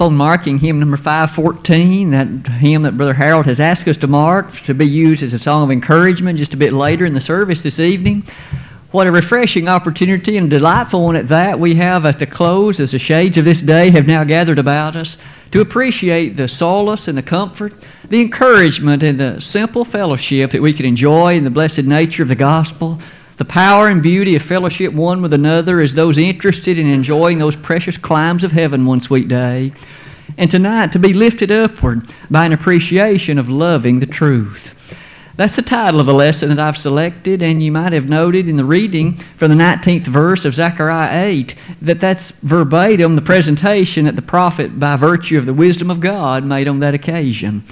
keep on marking hymn number 514, that hymn that Brother Harold has asked us to mark to be used as a song of encouragement just a bit later in the service this evening. What a refreshing opportunity and delightful one at that we have at the close as the shades of this day have now gathered about us to appreciate the solace and the comfort, the encouragement and the simple fellowship that we can enjoy in the blessed nature of the gospel, the power and beauty of fellowship one with another as those interested in enjoying those precious climes of heaven one sweet day, and tonight to be lifted upward by an appreciation of loving the truth. That's the title of the lesson that I've selected, and you might have noted in the reading from the 19th verse of Zechariah 8 that's verbatim the presentation that the prophet, by virtue of the wisdom of God, made on that occasion.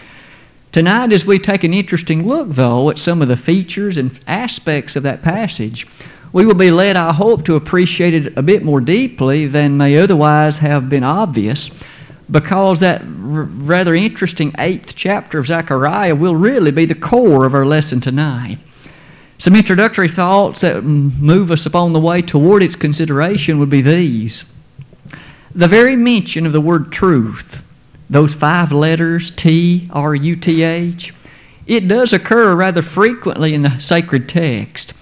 Tonight, as we take an interesting look, though, at some of the features and aspects of that passage, we will be led, I hope, to appreciate it a bit more deeply than may otherwise have been obvious, because that rather interesting 8th chapter of Zechariah will really be the core of our lesson tonight. Some introductory thoughts that move us upon the way toward its consideration would be these. The very mention of the word truth, those 5 letters, T-R-U-T-H, it does occur rather frequently in the sacred text.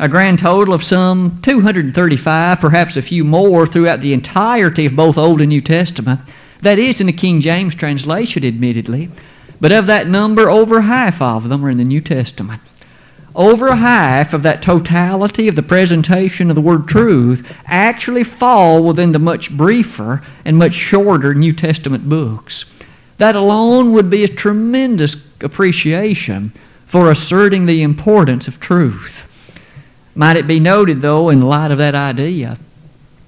A grand total of some 235, perhaps a few more, throughout the entirety of both Old and New Testament. That is in the King James translation, admittedly, but of that number, over half of them are in the New Testament. Over half of that totality of the presentation of the word truth actually fall within the much briefer and much shorter New Testament books. That alone would be a tremendous appreciation for asserting the importance of truth. Might it be noted, though, in light of that idea,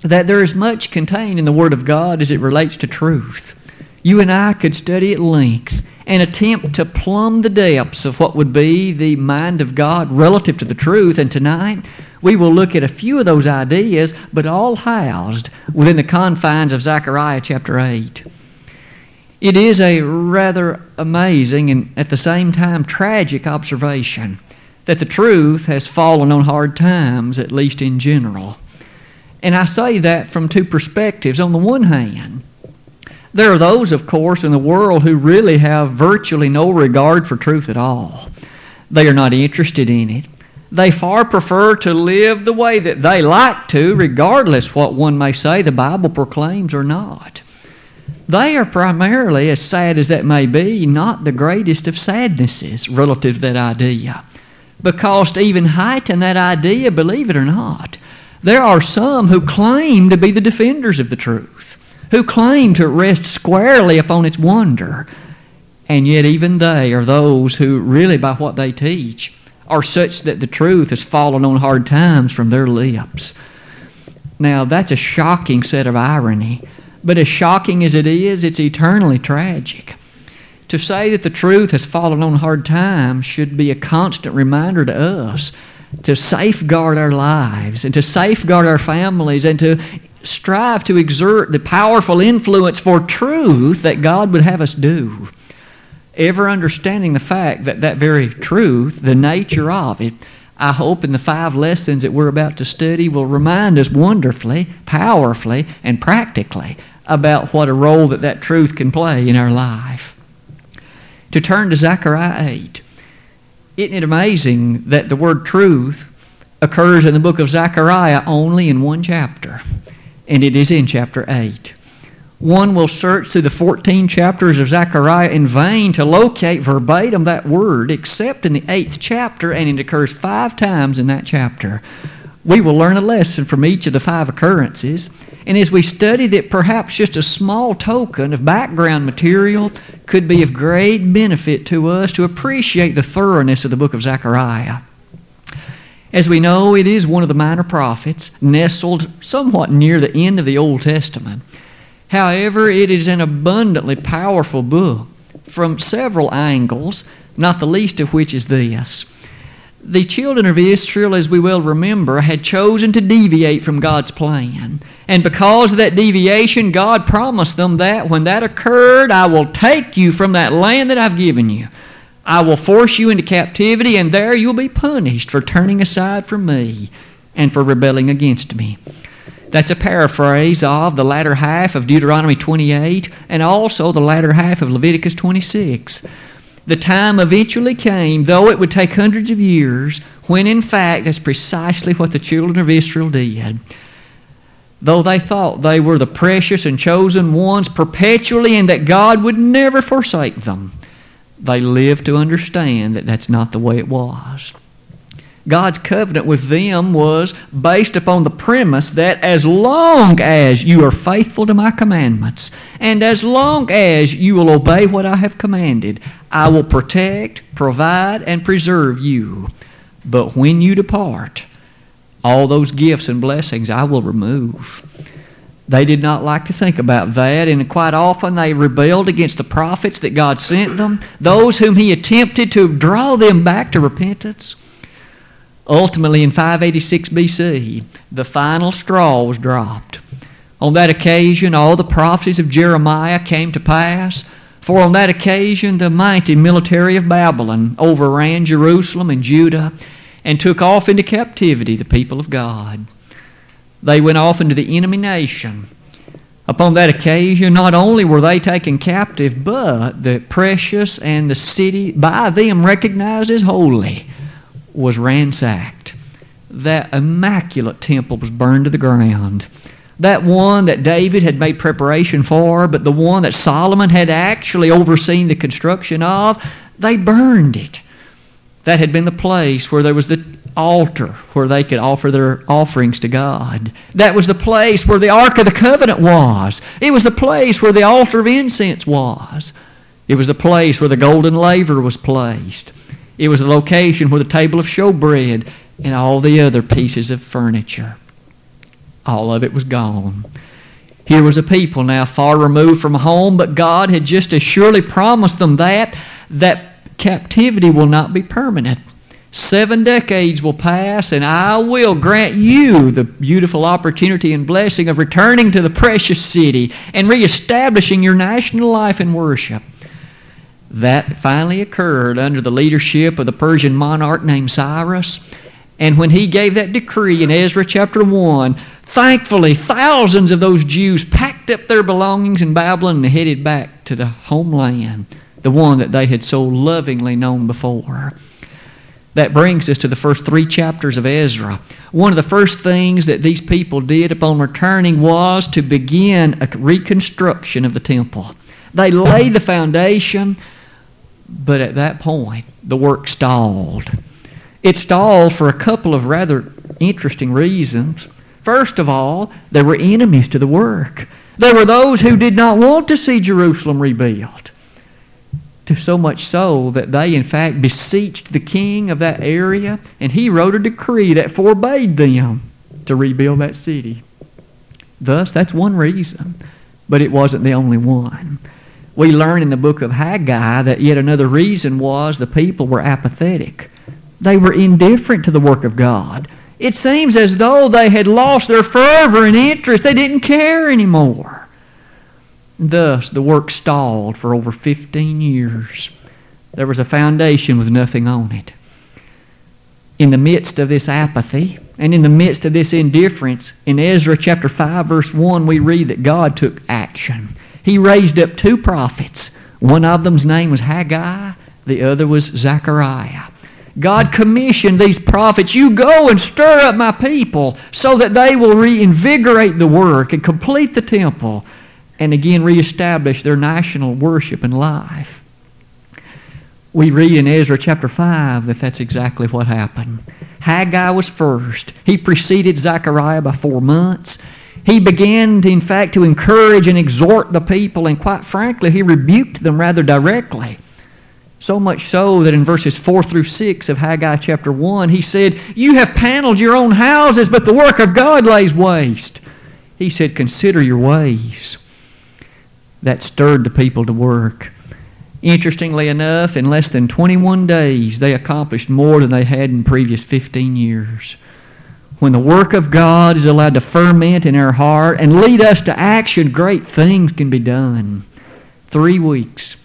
that there is much contained in the Word of God as it relates to truth. You and I could study at length and attempt to plumb the depths of what would be the mind of God relative to the truth, and tonight we will look at a few of those ideas, but all housed within the confines of Zechariah chapter 8. It is a rather amazing and at the same time tragic observation that the truth has fallen on hard times, at least in general. And I say that from two perspectives. On the one hand, there are those, of course, in the world who really have virtually no regard for truth at all. They are not interested in it. They far prefer to live the way that they like to, regardless what one may say the Bible proclaims or not. They are primarily, as sad as that may be, not the greatest of sadnesses relative to that idea. Because to even heighten that idea, believe it or not, there are some who claim to be the defenders of the truth, who claim to rest squarely upon its wonder, and yet even they are those who really, by what they teach, are such that the truth has fallen on hard times from their lips. Now, that's a shocking set of irony, but as shocking as it is, it's eternally tragic. To say that the truth has fallen on hard times should be a constant reminder to us to safeguard our lives and to safeguard our families and to strive to exert the powerful influence for truth that God would have us do, ever understanding the fact that that very truth, the nature of it, I hope in the 5 lessons that we're about to study will remind us wonderfully, powerfully, and practically about what a role that truth can play in our life. To turn to Zechariah 8, isn't it amazing that the word truth occurs in the book of Zechariah only in one chapter, and it is in chapter 8. One will search through the 14 chapters of Zechariah in vain to locate verbatim that word, except in the 8th chapter, and it occurs 5 times in that chapter. We will learn a lesson from each of the 5 occurrences, and as we study that, perhaps just a small token of background material could be of great benefit to us to appreciate the thoroughness of the book of Zechariah. As we know, it is one of the minor prophets, nestled somewhat near the end of the Old Testament. However, it is an abundantly powerful book from several angles, not the least of which is this. The children of Israel, as we well remember, had chosen to deviate from God's plan. And because of that deviation, God promised them that when that occurred, I will take you from that land that I've given you. I will force you into captivity, and there you'll be punished for turning aside from me and for rebelling against me. That's a paraphrase of the latter half of Deuteronomy 28 and also the latter half of Leviticus 26. The time eventually came, though it would take hundreds of years, when in fact that's precisely what the children of Israel did. Though they thought they were the precious and chosen ones perpetually and that God would never forsake them, they lived to understand that that's not the way it was. God's covenant with them was based upon the premise that as long as you are faithful to my commandments and as long as you will obey what I have commanded, I will protect, provide, and preserve you. But when you depart, all those gifts and blessings I will remove. They did not like to think about that, and quite often they rebelled against the prophets that God sent them, those whom he attempted to draw them back to repentance. Ultimately, in 586 B.C., the final straw was dropped. On that occasion, all the prophecies of Jeremiah came to pass, for on that occasion the mighty military of Babylon overran Jerusalem and Judah and took off into captivity the people of God. They went off into the enemy nation. Upon that occasion, not only were they taken captive, but the precious and the city by them recognized as holy was ransacked. That immaculate temple was burned to the ground. That one that David had made preparation for, but the one that Solomon had actually overseen the construction of, they burned it. That had been the place where there was the altar where they could offer their offerings to God. That was the place where the Ark of the Covenant was. It was the place where the altar of incense was. It was the place where the golden laver was placed. It was the location where the table of showbread and all the other pieces of furniture. All of it was gone. Here was a people now far removed from home, but God had just as surely promised them that captivity will not be permanent. 7 decades will pass, and I will grant you the beautiful opportunity and blessing of returning to the precious city and reestablishing your national life and worship. That finally occurred under the leadership of the Persian monarch named Cyrus. And when he gave that decree in Ezra chapter 1, thankfully thousands of those Jews packed up their belongings in Babylon and headed back to the homeland, the one that they had so lovingly known before. That brings us to the first 3 chapters of Ezra. One of the first things that these people did upon returning was to begin a reconstruction of the temple. They laid the foundation, but at that point, the work stalled. It stalled for a couple of rather interesting reasons. First of all, there were enemies to the work. There were those who did not want to see Jerusalem rebuilt. So much so that they in fact beseeched the king of that area, and he wrote a decree that forbade them to rebuild that city. Thus, that's one reason, but it wasn't the only one. We learn in the book of Haggai that yet another reason was the people were apathetic. They were indifferent to the work of God. It seems as though they had lost their fervor and interest. They didn't care anymore. Thus, the work stalled for over 15 years. There was a foundation with nothing on it. In the midst of this apathy and in the midst of this indifference, in Ezra chapter 5, verse 1, we read that God took action. He raised up 2 prophets. One of them's name was Haggai. The other was Zechariah. God commissioned these prophets, you go and stir up my people so that they will reinvigorate the work and complete the temple, and again reestablish their national worship and life. We read in Ezra chapter 5 that that's exactly what happened. Haggai was first. He preceded Zechariah by 4 months. He began, in fact, to encourage and exhort the people, and quite frankly, he rebuked them rather directly. So much so that in verses 4 through 6 of Haggai chapter 1, he said, you have paneled your own houses, but the work of God lays waste. He said, consider your ways. That stirred the people to work. Interestingly enough, in less than 21 days, they accomplished more than they had in previous 15 years. When the work of God is allowed to ferment in our heart and lead us to action, great things can be done. 3 weeks.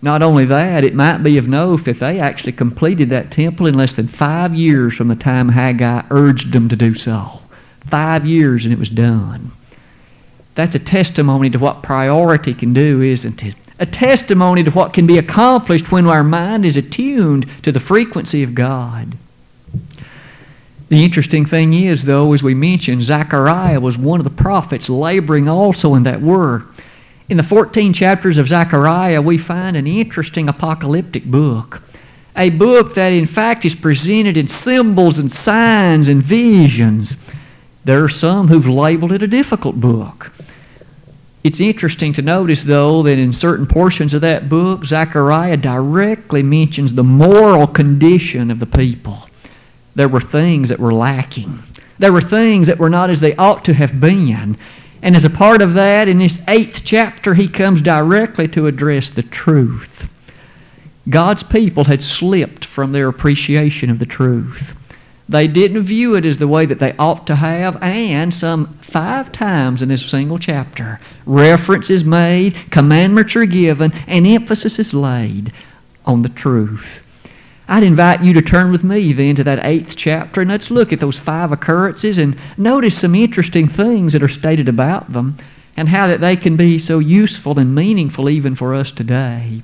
Not only that, it might be of note that they actually completed that temple in less than 5 years from the time Haggai urged them to do so. 5 years and it was done. That's a testimony to what priority can do, isn't it? A testimony to what can be accomplished when our mind is attuned to the frequency of God. The interesting thing is, though, as we mentioned, Zechariah was one of the prophets laboring also in that work. In the 14 chapters of Zechariah, we find an interesting apocalyptic book. A book that, in fact, is presented in symbols and signs and visions. There are some who've labeled it a difficult book. It's interesting to notice, though, that in certain portions of that book, Zechariah directly mentions the moral condition of the people. There were things that were lacking. There were things that were not as they ought to have been. And as a part of that, in this 8th chapter, he comes directly to address the truth. God's people had slipped from their appreciation of the truth. They didn't view it as the way that they ought to have, and some 5 times in this single chapter, reference is made, commandments are given, and emphasis is laid on the truth. I'd invite you to turn with me then to that 8th chapter, and let's look at those 5 occurrences and notice some interesting things that are stated about them and how that they can be so useful and meaningful even for us today.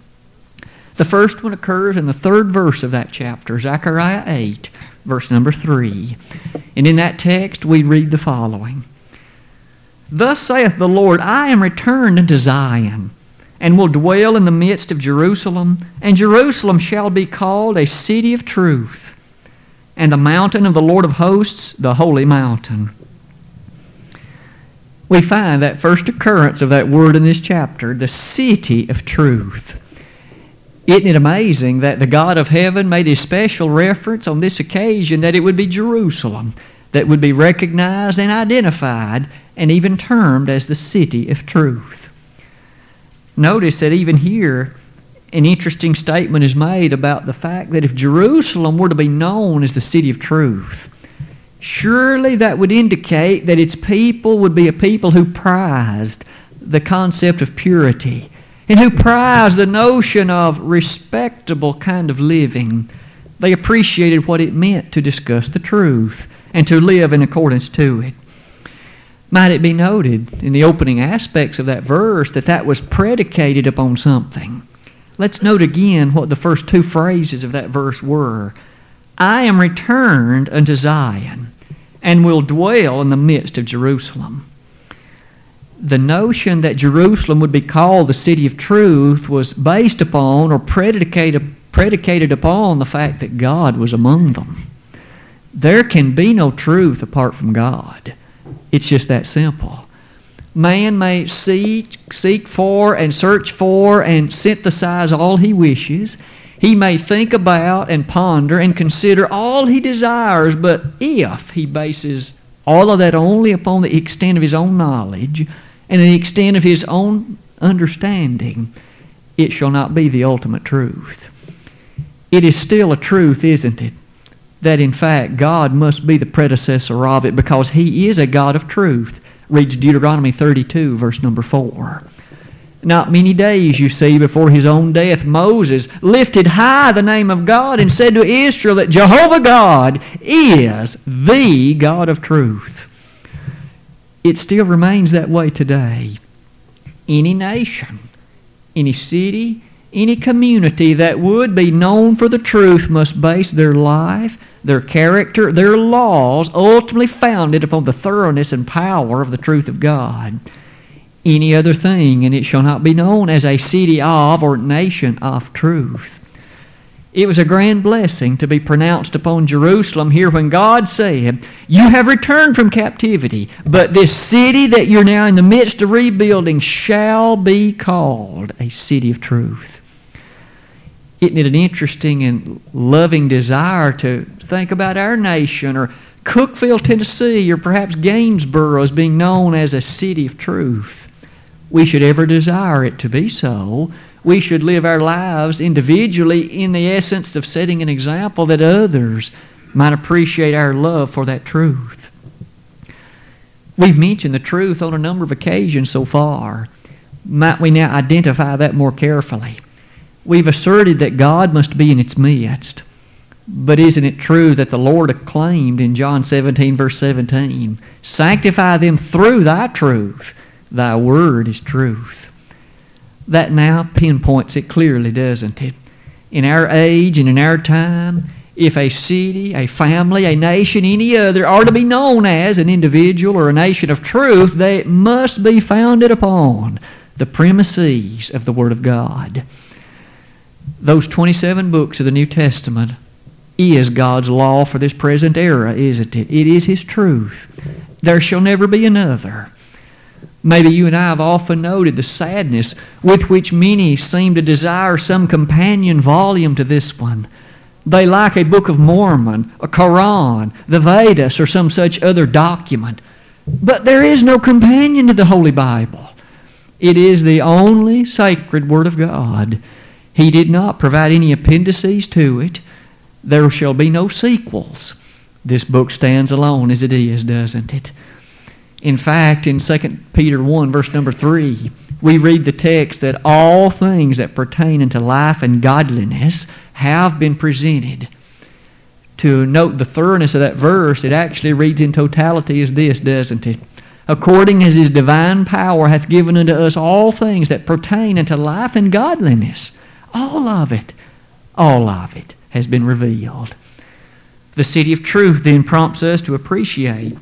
The first one occurs in the 3rd verse of that chapter, Zechariah 8. Verse number 3. And in that text we read the following. Thus saith the Lord, I am returned unto Zion, and will dwell in the midst of Jerusalem, and Jerusalem shall be called a city of truth, and the mountain of the Lord of hosts, the holy mountain. We find that first occurrence of that word in this chapter, the city of truth. Isn't it amazing that the God of heaven made a special reference on this occasion that it would be Jerusalem that would be recognized and identified and even termed as the city of truth? Notice that even here an interesting statement is made about the fact that if Jerusalem were to be known as the city of truth, surely that would indicate that its people would be a people who prized the concept of purity, and who prized the notion of respectable kind of living. They appreciated what it meant to discuss the truth and to live in accordance to it. Might it be noted in the opening aspects of that verse that that was predicated upon something? Let's note again what the first 2 phrases of that verse were. I am returned unto Zion and will dwell in the midst of Jerusalem. The notion that Jerusalem would be called the city of truth was based upon or predicated upon the fact that God was among them. There can be no truth apart from God. It's just that simple. Man may seek for and search for and synthesize all he wishes. He may think about and ponder and consider all he desires, but if he bases all of that only upon the extent of his own knowledge and the extent of his own understanding, it shall not be the ultimate truth. It is still a truth, isn't it, that in fact God must be the predecessor of it because He is a God of truth, reads Deuteronomy 32, verse number 4. Not many days, you see, before his own death, Moses lifted high the name of God and said to Israel that Jehovah God is the God of truth. It still remains that way today. Any nation, any city, any community that would be known for the truth must base their life, their character, their laws, ultimately founded upon the thoroughness and power of the truth of God. Any other thing, and it shall not be known as a city of or nation of truth. It was a grand blessing to be pronounced upon Jerusalem here when God said, you have returned from captivity, but this city that you're now in the midst of rebuilding shall be called a city of truth. Isn't it an interesting and loving desire to think about our nation or Cookville, Tennessee, or perhaps Gainesboro as being known as a city of truth? We should ever desire it to be so. We should live our lives individually in the essence of setting an example that others might appreciate our love for that truth. We've mentioned the truth on a number of occasions so far. Might we now identify that more carefully? We've asserted that God must be in its midst. But isn't it true that the Lord acclaimed in John 17, verse 17, sanctify them through thy truth. Thy word is truth. That now pinpoints it clearly, doesn't it? In our age and in our time, if a city, a family, a nation, any other are to be known as an individual or a nation of truth, they must be founded upon the premises of the Word of God. Those 27 books of the New Testament is God's law for this present era, isn't it? It is His truth. There shall never be another. Maybe you and I have often noted the sadness with which many seem to desire some companion volume to this one. They like a Book of Mormon, a Quran, the Vedas, or some such other document. But there is no companion to the Holy Bible. It is the only sacred Word of God. He did not provide any appendices to it. There shall be no sequels. This book stands alone as it is, doesn't it? In fact, in 2 Peter 1, verse number 3, we read the text that all things that pertain unto life and godliness have been presented. To note the thoroughness of that verse, it actually reads in totality as this, doesn't it? According as His divine power hath given unto us all things that pertain unto life and godliness. All of it has been revealed. The city of truth then prompts us to appreciate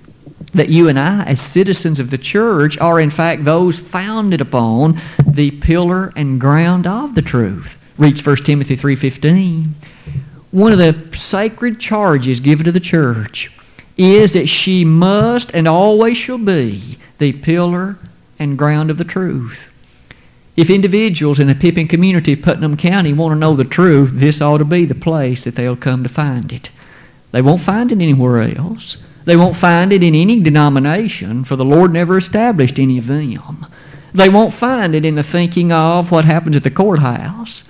that you and I, as citizens of the church, are in fact those founded upon the pillar and ground of the truth. Reads 1 Timothy 3:15. One of the sacred charges given to the church is that she must and always shall be the pillar and ground of the truth. If individuals in the Pippin community of Putnam County want to know the truth, this ought to be the place that they'll come to find it. They won't find it anywhere else. They won't find it in any denomination, for the Lord never established any of them. They won't find it in the thinking of what happens at the courthouse,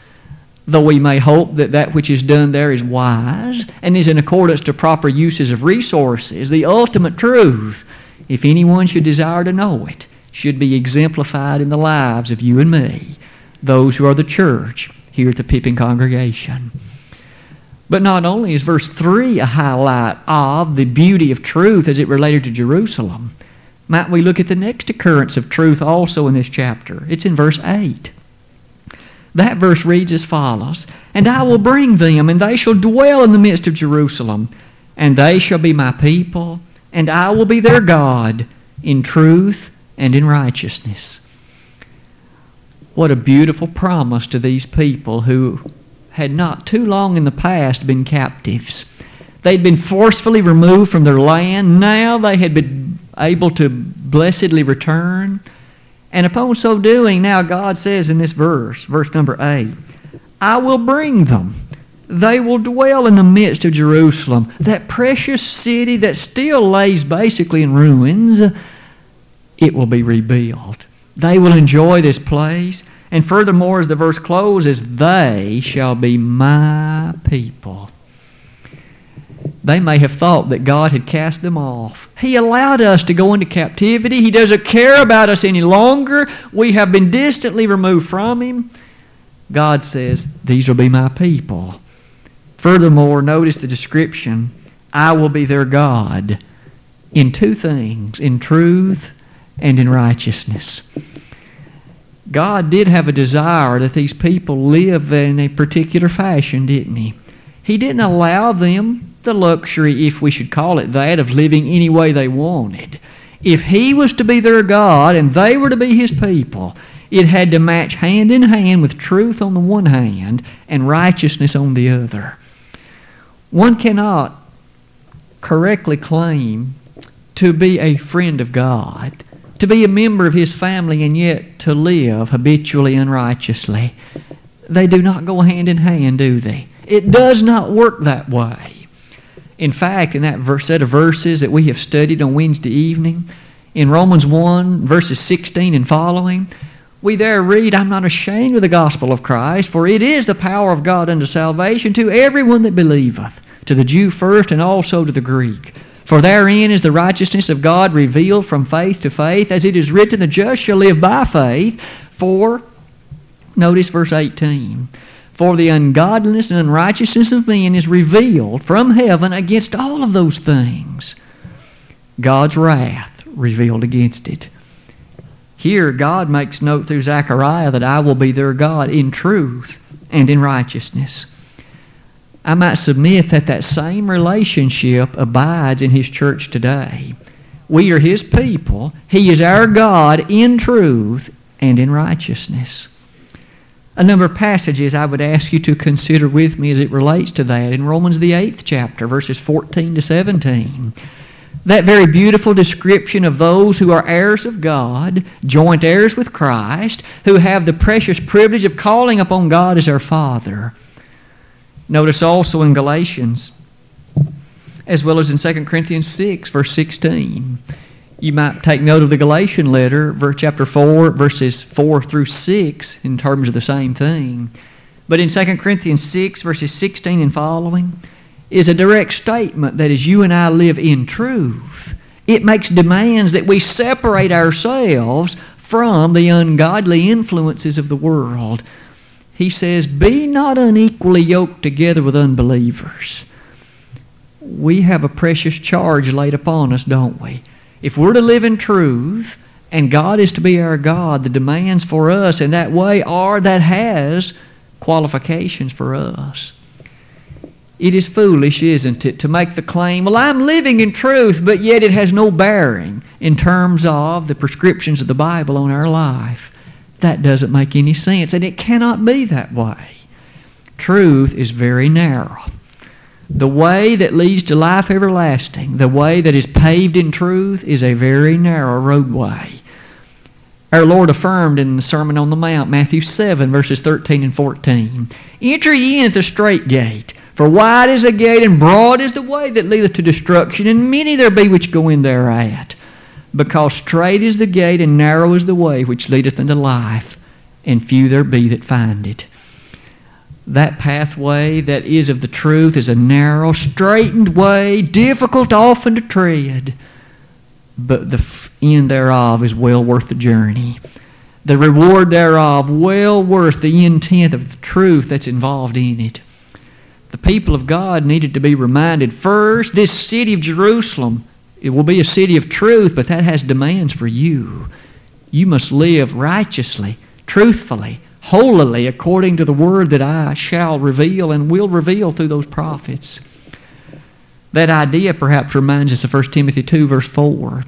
though we may hope that that which is done there is wise and is in accordance to proper uses of resources. The ultimate truth, if anyone should desire to know it, should be exemplified in the lives of you and me, those who are the church here at the Pippin congregation. But not only is verse 3 a highlight of the beauty of truth as it related to Jerusalem, might we look at the next occurrence of truth also in this chapter? It's in verse 8. That verse reads as follows, and I will bring them, and they shall dwell in the midst of Jerusalem, and they shall be my people, and I will be their God in truth and in righteousness. What a beautiful promise to these people who had not too long in the past been captives. They'd been forcefully removed from their land. Now they had been able to blessedly return. And upon so doing, now God says in this verse, verse number 8, I will bring them. They will dwell in the midst of Jerusalem, that precious city that still lays basically in ruins. It will be rebuilt. They will enjoy this place. And furthermore, as the verse closes, they shall be my people. They may have thought that God had cast them off. He allowed us to go into captivity. He doesn't care about us any longer. We have been distantly removed from Him. God says, these will be my people. Furthermore, notice the description, I will be their God in two things, in truth and in righteousness. God did have a desire that these people live in a particular fashion, didn't He? He didn't allow them the luxury, if we should call it that, of living any way they wanted. If He was to be their God and they were to be His people, it had to match hand in hand with truth on the one hand and righteousness on the other. One cannot correctly claim to be a friend of God, to be a member of His family, and yet to live habitually unrighteously. They do not go hand in hand, do they? It does not work that way. In fact, in that set of verses that we have studied on Wednesday evening, in Romans 1, verses 16 and following, we there read, I'm not ashamed of the gospel of Christ, for it is the power of God unto salvation to everyone that believeth, to the Jew first and also to the Greek. For therein is the righteousness of God revealed from faith to faith, as it is written, the just shall live by faith. For, notice verse 18, For the ungodliness and unrighteousness of men is revealed from heaven against all of those things. God's wrath revealed against it. Here God makes note through Zechariah that I will be their God in truth and in righteousness. I might submit that that same relationship abides in His church today. We are His people. He is our God in truth and in righteousness. A number of passages I would ask you to consider with me as it relates to that. In Romans the 8th chapter, verses 14 to 17, that very beautiful description of those who are heirs of God, joint heirs with Christ, who have the precious privilege of calling upon God as our Father. Notice also in Galatians, as well as in 2 Corinthians 6, verse 16. You might take note of the Galatian letter, chapter 4, verses 4 through 6, in terms of the same thing. But in 2 Corinthians 6, verses 16 and following, is a direct statement that as you and I live in truth, it makes demands that we separate ourselves from the ungodly influences of the world. He says, "Be not unequally yoked together with unbelievers." We have a precious charge laid upon us, don't we? If we're to live in truth and God is to be our God, the demands for us in that way are that has qualifications for us. It is foolish, isn't it, to make the claim, well, I'm living in truth, but yet it has no bearing in terms of the prescriptions of the Bible on our life. That doesn't make any sense, and it cannot be that way. Truth is very narrow. The way that leads to life everlasting, the way that is paved in truth, is a very narrow roadway. Our Lord affirmed in the Sermon on the Mount, Matthew 7, verses 13 and 14, "Enter ye in at the strait gate, for wide is the gate and broad is the way that leadeth to destruction, and many there be which go in thereat. Because strait is the gate and narrow is the way which leadeth unto life, and few there be that find it." That pathway that is of the truth is a narrow, straightened way, difficult often to tread, but the end thereof is well worth the journey. The reward thereof well worth the intent of the truth that's involved in it. The people of God needed to be reminded first, this city of Jerusalem, it will be a city of truth, but that has demands for you. You must live righteously, truthfully, holily, according to the word that I shall reveal and will reveal through those prophets. That idea perhaps reminds us of 1 Timothy 2, verse 4.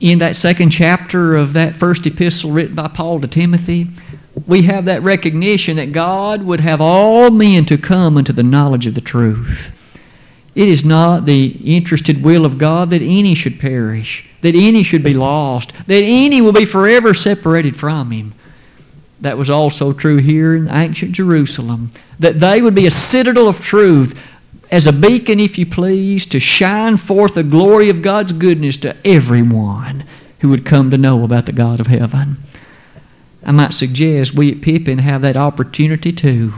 In that second chapter of that first epistle written by Paul to Timothy, we have that recognition that God would have all men to come unto the knowledge of the truth. It is not the interested will of God that any should perish, that any should be lost, that any will be forever separated from Him. That was also true here in ancient Jerusalem, that they would be a citadel of truth, as a beacon, if you please, to shine forth the glory of God's goodness to everyone who would come to know about the God of heaven. I might suggest we at Pippin have that opportunity too,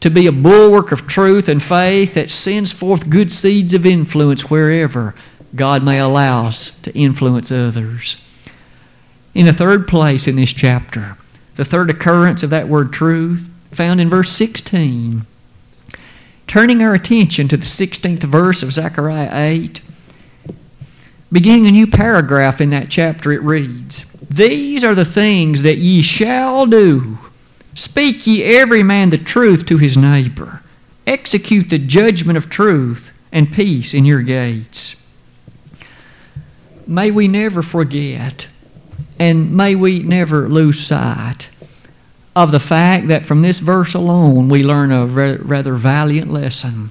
to be a bulwark of truth and faith that sends forth good seeds of influence wherever God may allow us to influence others. In the third place in this chapter, the third occurrence of that word truth, found in verse 16. Turning our attention to the 16th verse of Zechariah 8, beginning a new paragraph in that chapter, it reads, "These are the things that ye shall do. Speak ye every man the truth to his neighbor. Execute the judgment of truth and peace in your gates." May we never forget, and may we never lose sight of the fact that from this verse alone we learn a rather valiant lesson.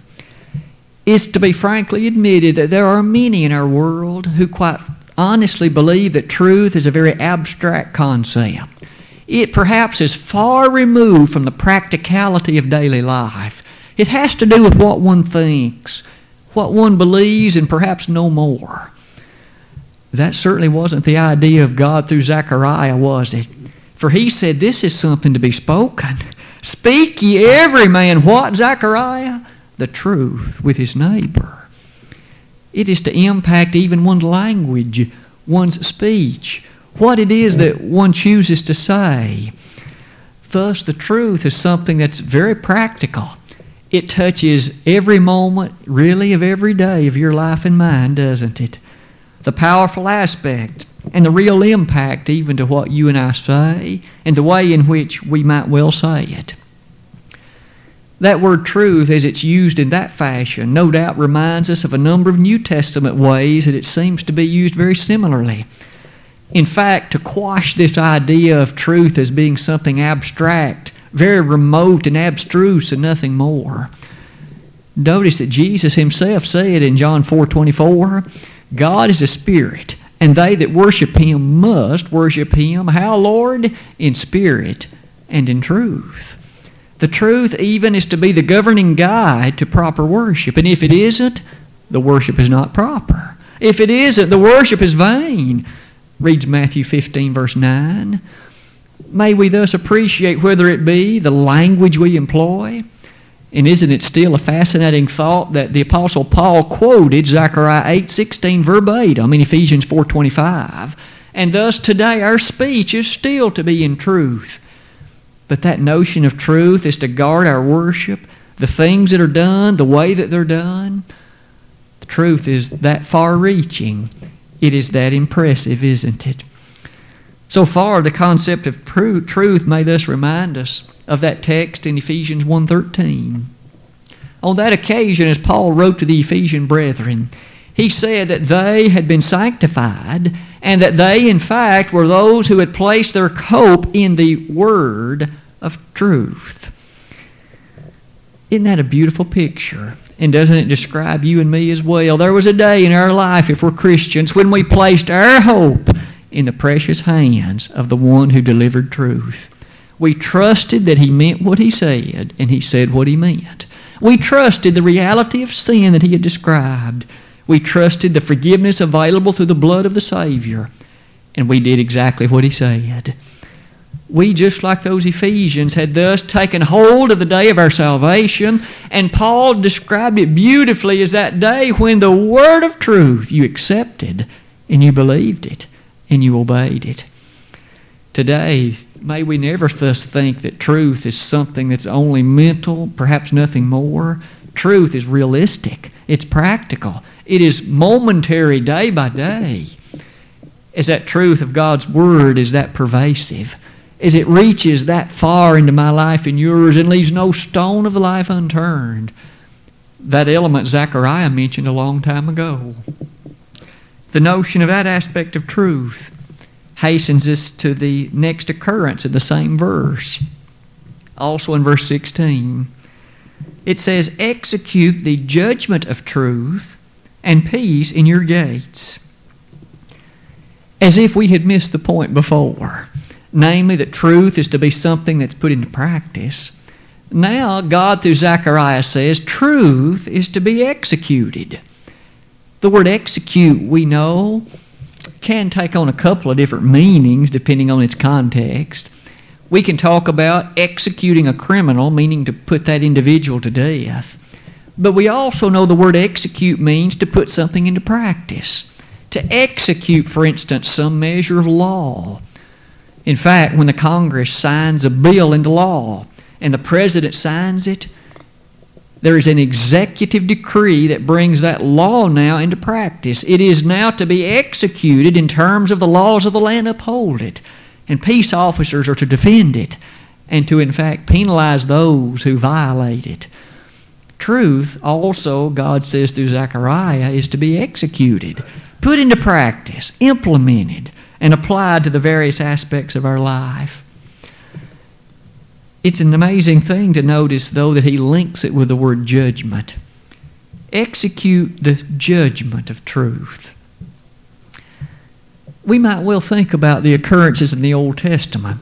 It's to be frankly admitted that there are many in our world who quite honestly believe that truth is a very abstract concept. It perhaps is far removed from the practicality of daily life. It has to do with what one thinks, what one believes, and perhaps no more. That certainly wasn't the idea of God through Zechariah, was it? For he said, this is something to be spoken. Speak ye every man, what, Zechariah? The truth with his neighbor. It is to impact even one's language, one's speech, what it is that one chooses to say. Thus, the truth is something that's very practical. It touches every moment, really, of every day of your life and mine, doesn't it? The powerful aspect and the real impact even to what you and I say and the way in which we might well say it. That word truth, as it's used in that fashion, no doubt reminds us of a number of New Testament ways that it seems to be used very similarly. In fact, to quash this idea of truth as being something abstract, very remote and abstruse and nothing more. Notice that Jesus himself said in John 4:24, God is a spirit, and they that worship him must worship him, how, Lord? In spirit and in truth. The truth even is to be the governing guide to proper worship. And if it isn't, the worship is not proper. If it isn't, the worship is vain, reads Matthew 15, verse 9. May we thus appreciate whether it be the language we employ. And isn't it still a fascinating thought that the Apostle Paul quoted Zechariah 8:16 verbatim in Ephesians 4:25. And thus today our speech is still to be in truth. But that notion of truth is to guard our worship, the things that are done, the way that they're done. The truth is that far-reaching. It is that impressive, isn't it? So far, the concept of truth may thus remind us of that text in Ephesians 1:13. On that occasion, as Paul wrote to the Ephesian brethren, he said that they had been sanctified and that they, in fact, were those who had placed their hope in the word of truth. Isn't that a beautiful picture? And doesn't it describe you and me as well? There was a day in our life, if we're Christians, when we placed our hope in the precious hands of the one who delivered truth. We trusted that he meant what he said, and he said what he meant. We trusted the reality of sin that he had described. We trusted the forgiveness available through the blood of the Savior, and we did exactly what he said. We, just like those Ephesians, had thus taken hold of the day of our salvation, and Paul described it beautifully as that day when the word of truth you accepted, and you believed it, and you obeyed it. Today, may we never thus think that truth is something that's only mental, perhaps nothing more. Truth is realistic. It's practical. It is momentary day by day. Is that truth of God's Word, is that pervasive? As it reaches that far into my life and yours and leaves no stone of the life unturned. That element Zechariah mentioned a long time ago. The notion of that aspect of truth hastens us to the next occurrence in the same verse. Also in verse 16, it says, execute the judgment of truth and peace in your gates. As if we had missed the point before. Namely, that truth is to be something that's put into practice. Now, God through Zechariah says, truth is to be executed. The word execute, we know, can take on a couple of different meanings depending on its context. We can talk about executing a criminal, meaning to put that individual to death. But we also know the word execute means to put something into practice. To execute, for instance, some measure of law. In fact, when the Congress signs a bill into law and the President signs it, there is an executive decree that brings that law now into practice. It is now to be executed in terms of the laws of the land uphold it. And peace officers are to defend it and to, in fact, penalize those who violate it. Truth, also, God says through Zechariah, is to be executed, put into practice, implemented, and applied to the various aspects of our life. It's an amazing thing to notice, though, that he links it with the word judgment. Execute the judgment of truth. We might well think about the occurrences in the Old Testament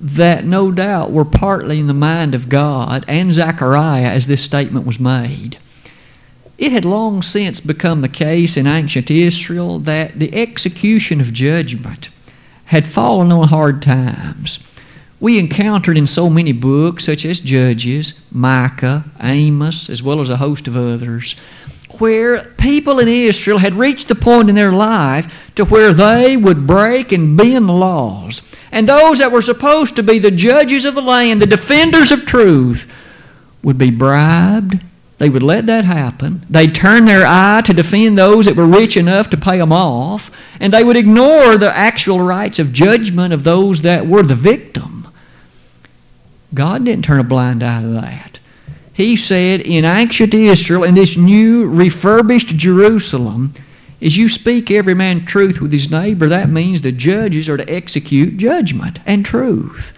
that no doubt were partly in the mind of God and Zechariah as this statement was made. It had long since become the case in ancient Israel that the execution of judgment had fallen on hard times. We encountered in so many books, such as Judges, Micah, Amos, as well as a host of others, where people in Israel had reached the point in their life to where they would break and bend the laws. And those that were supposed to be the judges of the land, the defenders of truth, would be bribed. They would let that happen. They'd turn their eye to defend those that were rich enough to pay them off. And they would ignore the actual rights of judgment of those that were the victim. God didn't turn a blind eye to that. He said, in ancient Israel, in this new refurbished Jerusalem, as you speak every man truth with his neighbor, that means the judges are to execute judgment and truth.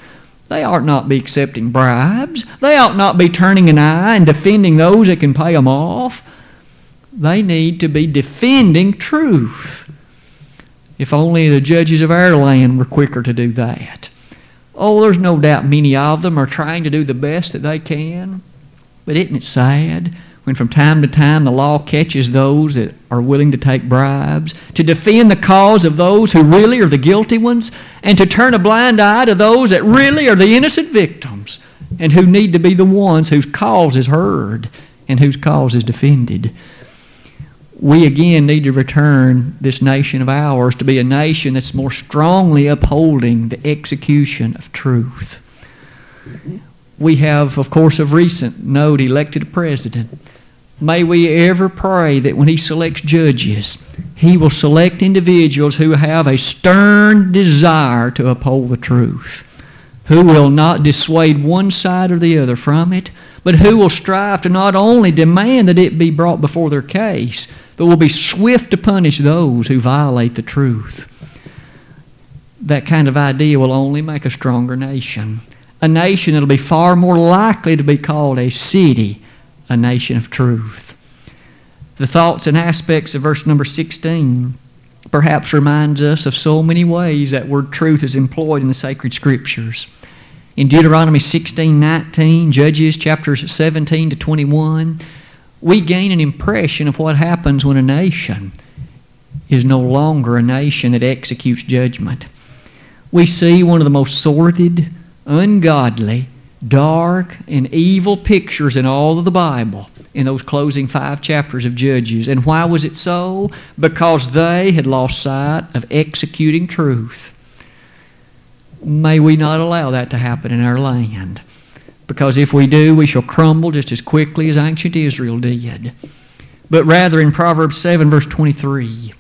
They ought not be accepting bribes. They ought not be turning an eye and defending those that can pay them off. They need to be defending truth. If only the judges of our land were quicker to do that. Oh, there's no doubt many of them are trying to do the best that they can. But isn't it sad when from time to time the law catches those that are willing to take bribes, to defend the cause of those who really are the guilty ones, and to turn a blind eye to those that really are the innocent victims and who need to be the ones whose cause is heard and whose cause is defended. We again need to return this nation of ours to be a nation that's more strongly upholding the execution of truth. We have, of course, of recent note, elected a president. May we ever pray that when he selects judges, he will select individuals who have a stern desire to uphold the truth, who will not dissuade one side or the other from it, but who will strive to not only demand that it be brought before their case, but will be swift to punish those who violate the truth. That kind of idea will only make a stronger nation. A nation that will be far more likely to be called a city, a nation of truth. The thoughts and aspects of verse number 16 perhaps reminds us of so many ways that word truth is employed in the sacred scriptures. In Deuteronomy 16:19, Judges chapters 17 to 21, we gain an impression of what happens when a nation is no longer a nation that executes judgment. We see one of the most sordid, ungodly, dark, and evil pictures in all of the Bible in those closing 5 chapters of Judges. And why was it so? Because they had lost sight of executing truth. May we not allow that to happen in our land. Because if we do, we shall crumble just as quickly as ancient Israel did. But rather in Proverbs 7 verse 23,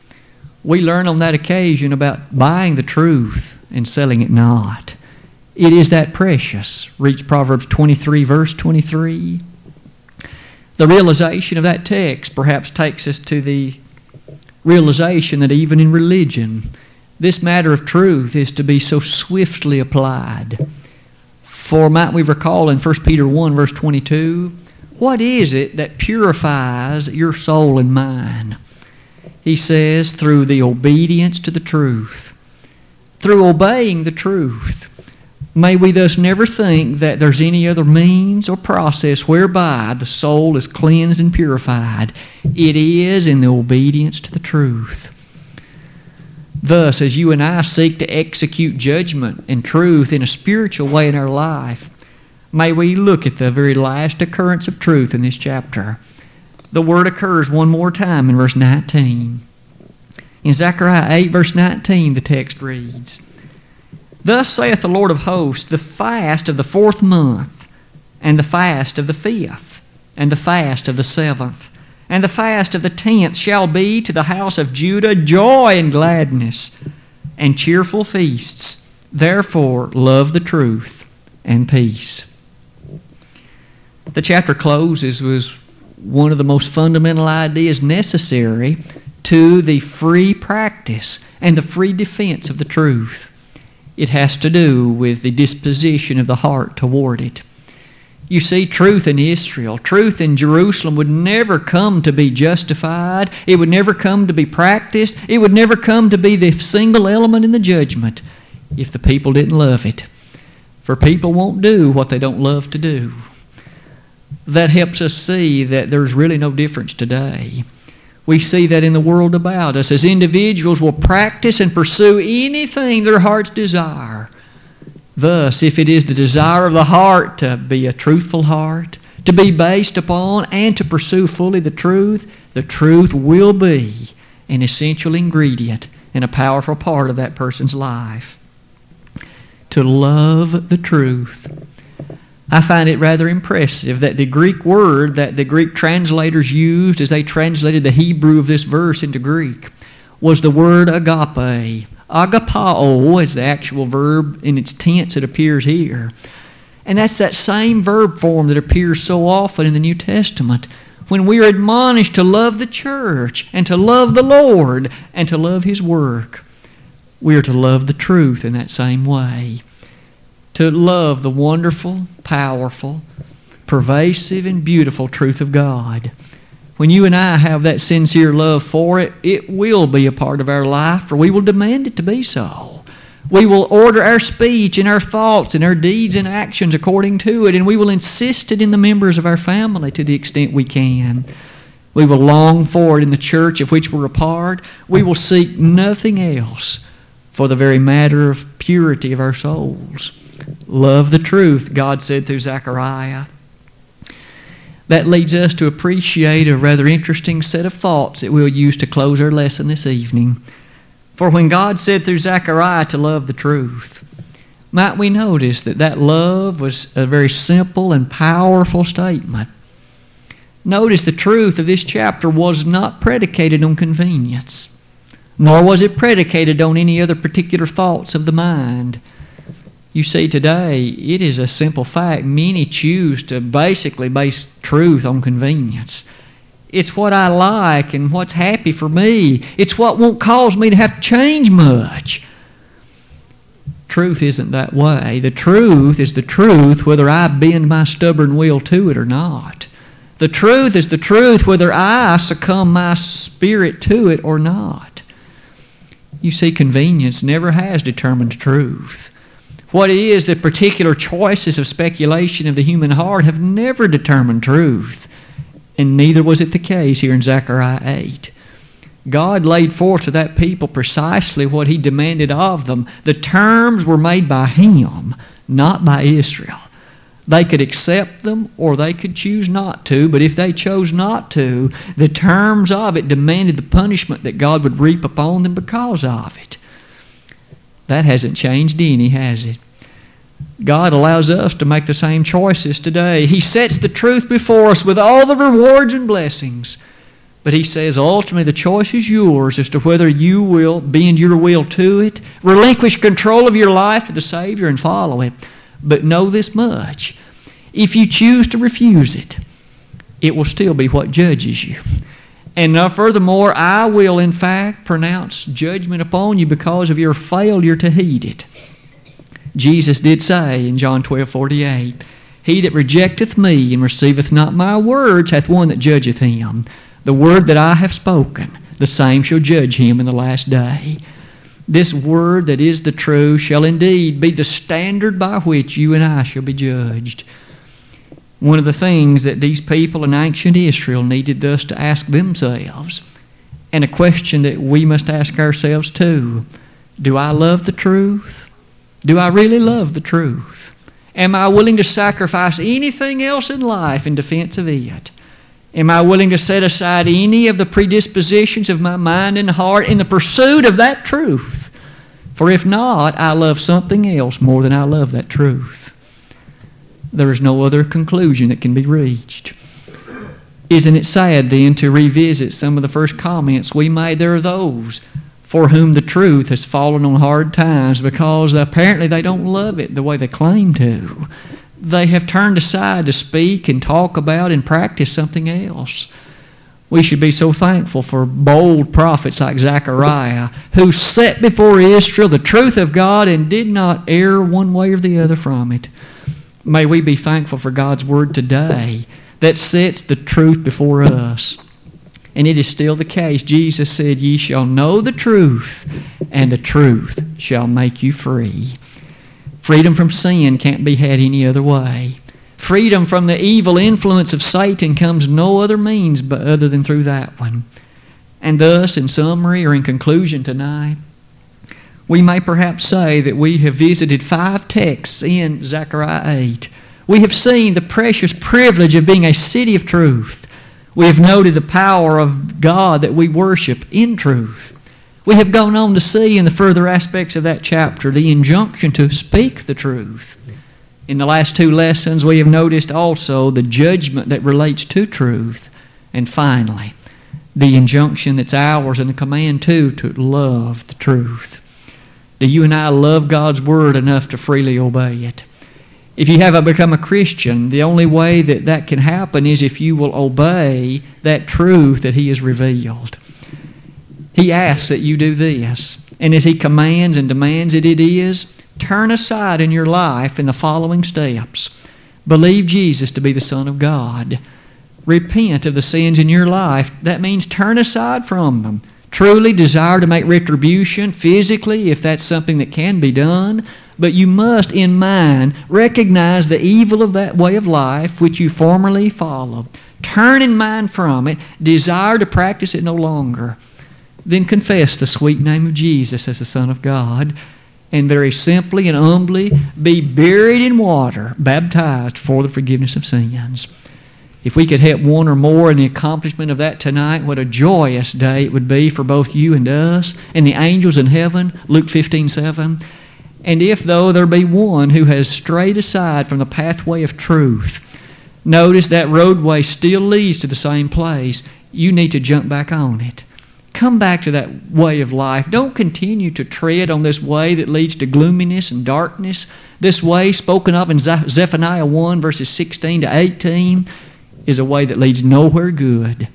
we learn on that occasion about buying the truth and selling it not. It is that precious. Read Proverbs 23, verse 23. The realization of that text perhaps takes us to the realization that even in religion, this matter of truth is to be so swiftly applied. For might we recall in 1 Peter 1, verse 22, what is it that purifies your soul and mine? He says, through the obedience to the truth, through obeying the truth. May we thus never think that there's any other means or process whereby the soul is cleansed and purified. It is in the obedience to the truth. Thus, as you and I seek to execute judgment and truth in a spiritual way in our life, may we look at the very last occurrence of truth in this chapter. The word occurs one more time in verse 19. In Zechariah 8, verse 19, the text reads, Thus saith the Lord of hosts, the fast of the 4th month, and the fast of the 5th, and the fast of the 7th, and the fast of the 10th shall be to the house of Judah joy and gladness, and cheerful feasts. Therefore love the truth and peace. The chapter closes with one of the most fundamental ideas necessary to the free practice and the free defense of the truth. It has to do with the disposition of the heart toward it. You see, truth in Israel, truth in Jerusalem would never come to be justified. It would never come to be practiced. It would never come to be the single element in the judgment if the people didn't love it. For people won't do what they don't love to do. That helps us see that there's really no difference today. We see that in the world about us as individuals will practice and pursue anything their hearts desire. Thus, if it is the desire of the heart to be a truthful heart, to be based upon and to pursue fully the truth will be an essential ingredient and a powerful part of that person's life. to love the truth. I find it rather impressive that the Greek word that the Greek translators used as they translated the Hebrew of this verse into Greek was the word agape. Agapao is the actual verb in its tense that appears here. And that's that same verb form that appears so often in the New Testament when we are admonished to love the church and to love the Lord and to love His work. We are to love the truth in that same way. To love the wonderful, powerful, pervasive, and beautiful truth of God. When you and I have that sincere love for it, it will be a part of our life, for we will demand it to be so. We will order our speech and our thoughts and our deeds and actions according to it, and we will insist it in the members of our family to the extent we can. We will long for it in the church of which we're a part. We will seek nothing else for the very matter of purity of our souls. Love the truth, God said through Zechariah. That leads us to appreciate a rather interesting set of thoughts that we'll use to close our lesson this evening. For when God said through Zechariah to love the truth, might we notice that that love was a very simple and powerful statement. Notice the truth of this chapter was not predicated on convenience, nor was it predicated on any other particular thoughts of the mind. You see, today, it is a simple fact. Many choose to basically base truth on convenience. It's what I like and what's happy for me. It's what won't cause me to have to change much. Truth isn't that way. The truth is the truth whether I bend my stubborn will to it or not. The truth is the truth whether I succumb my spirit to it or not. You see, convenience never has determined truth. What it is, the particular choices of speculation of the human heart have never determined truth. And neither was it the case here in Zechariah 8. God laid forth to that people precisely what He demanded of them. The terms were made by Him, not by Israel. They could accept them or they could choose not to, but if they chose not to, the terms of it demanded the punishment that God would reap upon them because of it. That hasn't changed any, has it? God allows us to make the same choices today. He sets the truth before us with all the rewards and blessings. But He says ultimately the choice is yours as to whether you will bend your will to it, relinquish control of your life to the Savior and follow Him. But know this much. If you choose to refuse it, it will still be what judges you. And furthermore, I will in fact pronounce judgment upon you because of your failure to heed it. Jesus did say in John 12:48, "He that rejecteth me and receiveth not my words hath one that judgeth him. The word that I have spoken, the same shall judge him in the last day." This word that is the true shall indeed be the standard by which you and I shall be judged. One of the things that these people in ancient Israel needed thus to ask themselves, and a question that we must ask ourselves too, do I love the truth? Do I really love the truth? Am I willing to sacrifice anything else in life in defense of it? Am I willing to set aside any of the predispositions of my mind and heart in the pursuit of that truth? For if not, I love something else more than I love that truth. There is no other conclusion that can be reached. Isn't it sad then to revisit some of the first comments we made? There are those for whom the truth has fallen on hard times because apparently they don't love it the way they claim to. They have turned aside to speak and talk about and practice something else. We should be so thankful for bold prophets like Zechariah who set before Israel the truth of God and did not err one way or the other from it. May we be thankful for God's Word today that sets the truth before us. And it is still the case. Jesus said, "Ye shall know the truth, and the truth shall make you free." Freedom from sin can't be had any other way. Freedom from the evil influence of Satan comes no other means but other than through that one. And thus, in summary or in conclusion tonight, we may perhaps say that we have visited 5 texts in Zechariah 8. We have seen the precious privilege of being a city of truth. We have noted the power of God that we worship in truth. We have gone on to see in the further aspects of that chapter the injunction to speak the truth. In the last two lessons, we have noticed also the judgment that relates to truth. And finally, the injunction that's ours and the command, too, to love the truth. Do you and I love God's Word enough to freely obey it? If you haven't become a Christian, the only way that that can happen is if you will obey that truth that He has revealed. He asks that you do this. And as He commands and demands that it is, turn aside in your life in the following steps. Believe Jesus to be the Son of God. Repent of the sins in your life. That means turn aside from them. Truly desire to make retribution physically if that's something that can be done. But you must, in mind, recognize the evil of that way of life which you formerly followed. Turn in mind from it. Desire to practice it no longer. Then confess the sweet name of Jesus as the Son of God, and very simply and humbly be buried in water, baptized for the forgiveness of sins. If we could help one or more in the accomplishment of that tonight, what a joyous day it would be for both you and us and the angels in heaven, Luke 15:7. And if, though, there be one who has strayed aside from the pathway of truth, notice that roadway still leads to the same place. You need to jump back on it. Come back to that way of life. Don't continue to tread on this way that leads to gloominess and darkness. This way spoken of in Zephaniah 1, verses 16 to 18, is a way that leads nowhere good.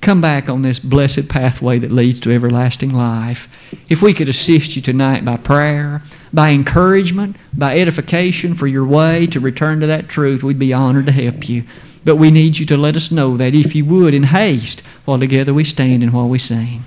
Come back on this blessed pathway that leads to everlasting life. If we could assist you tonight by prayer, by encouragement, by edification for your way to return to that truth, we'd be honored to help you. But we need you to let us know that if you would, in haste, while together we stand and while we sing.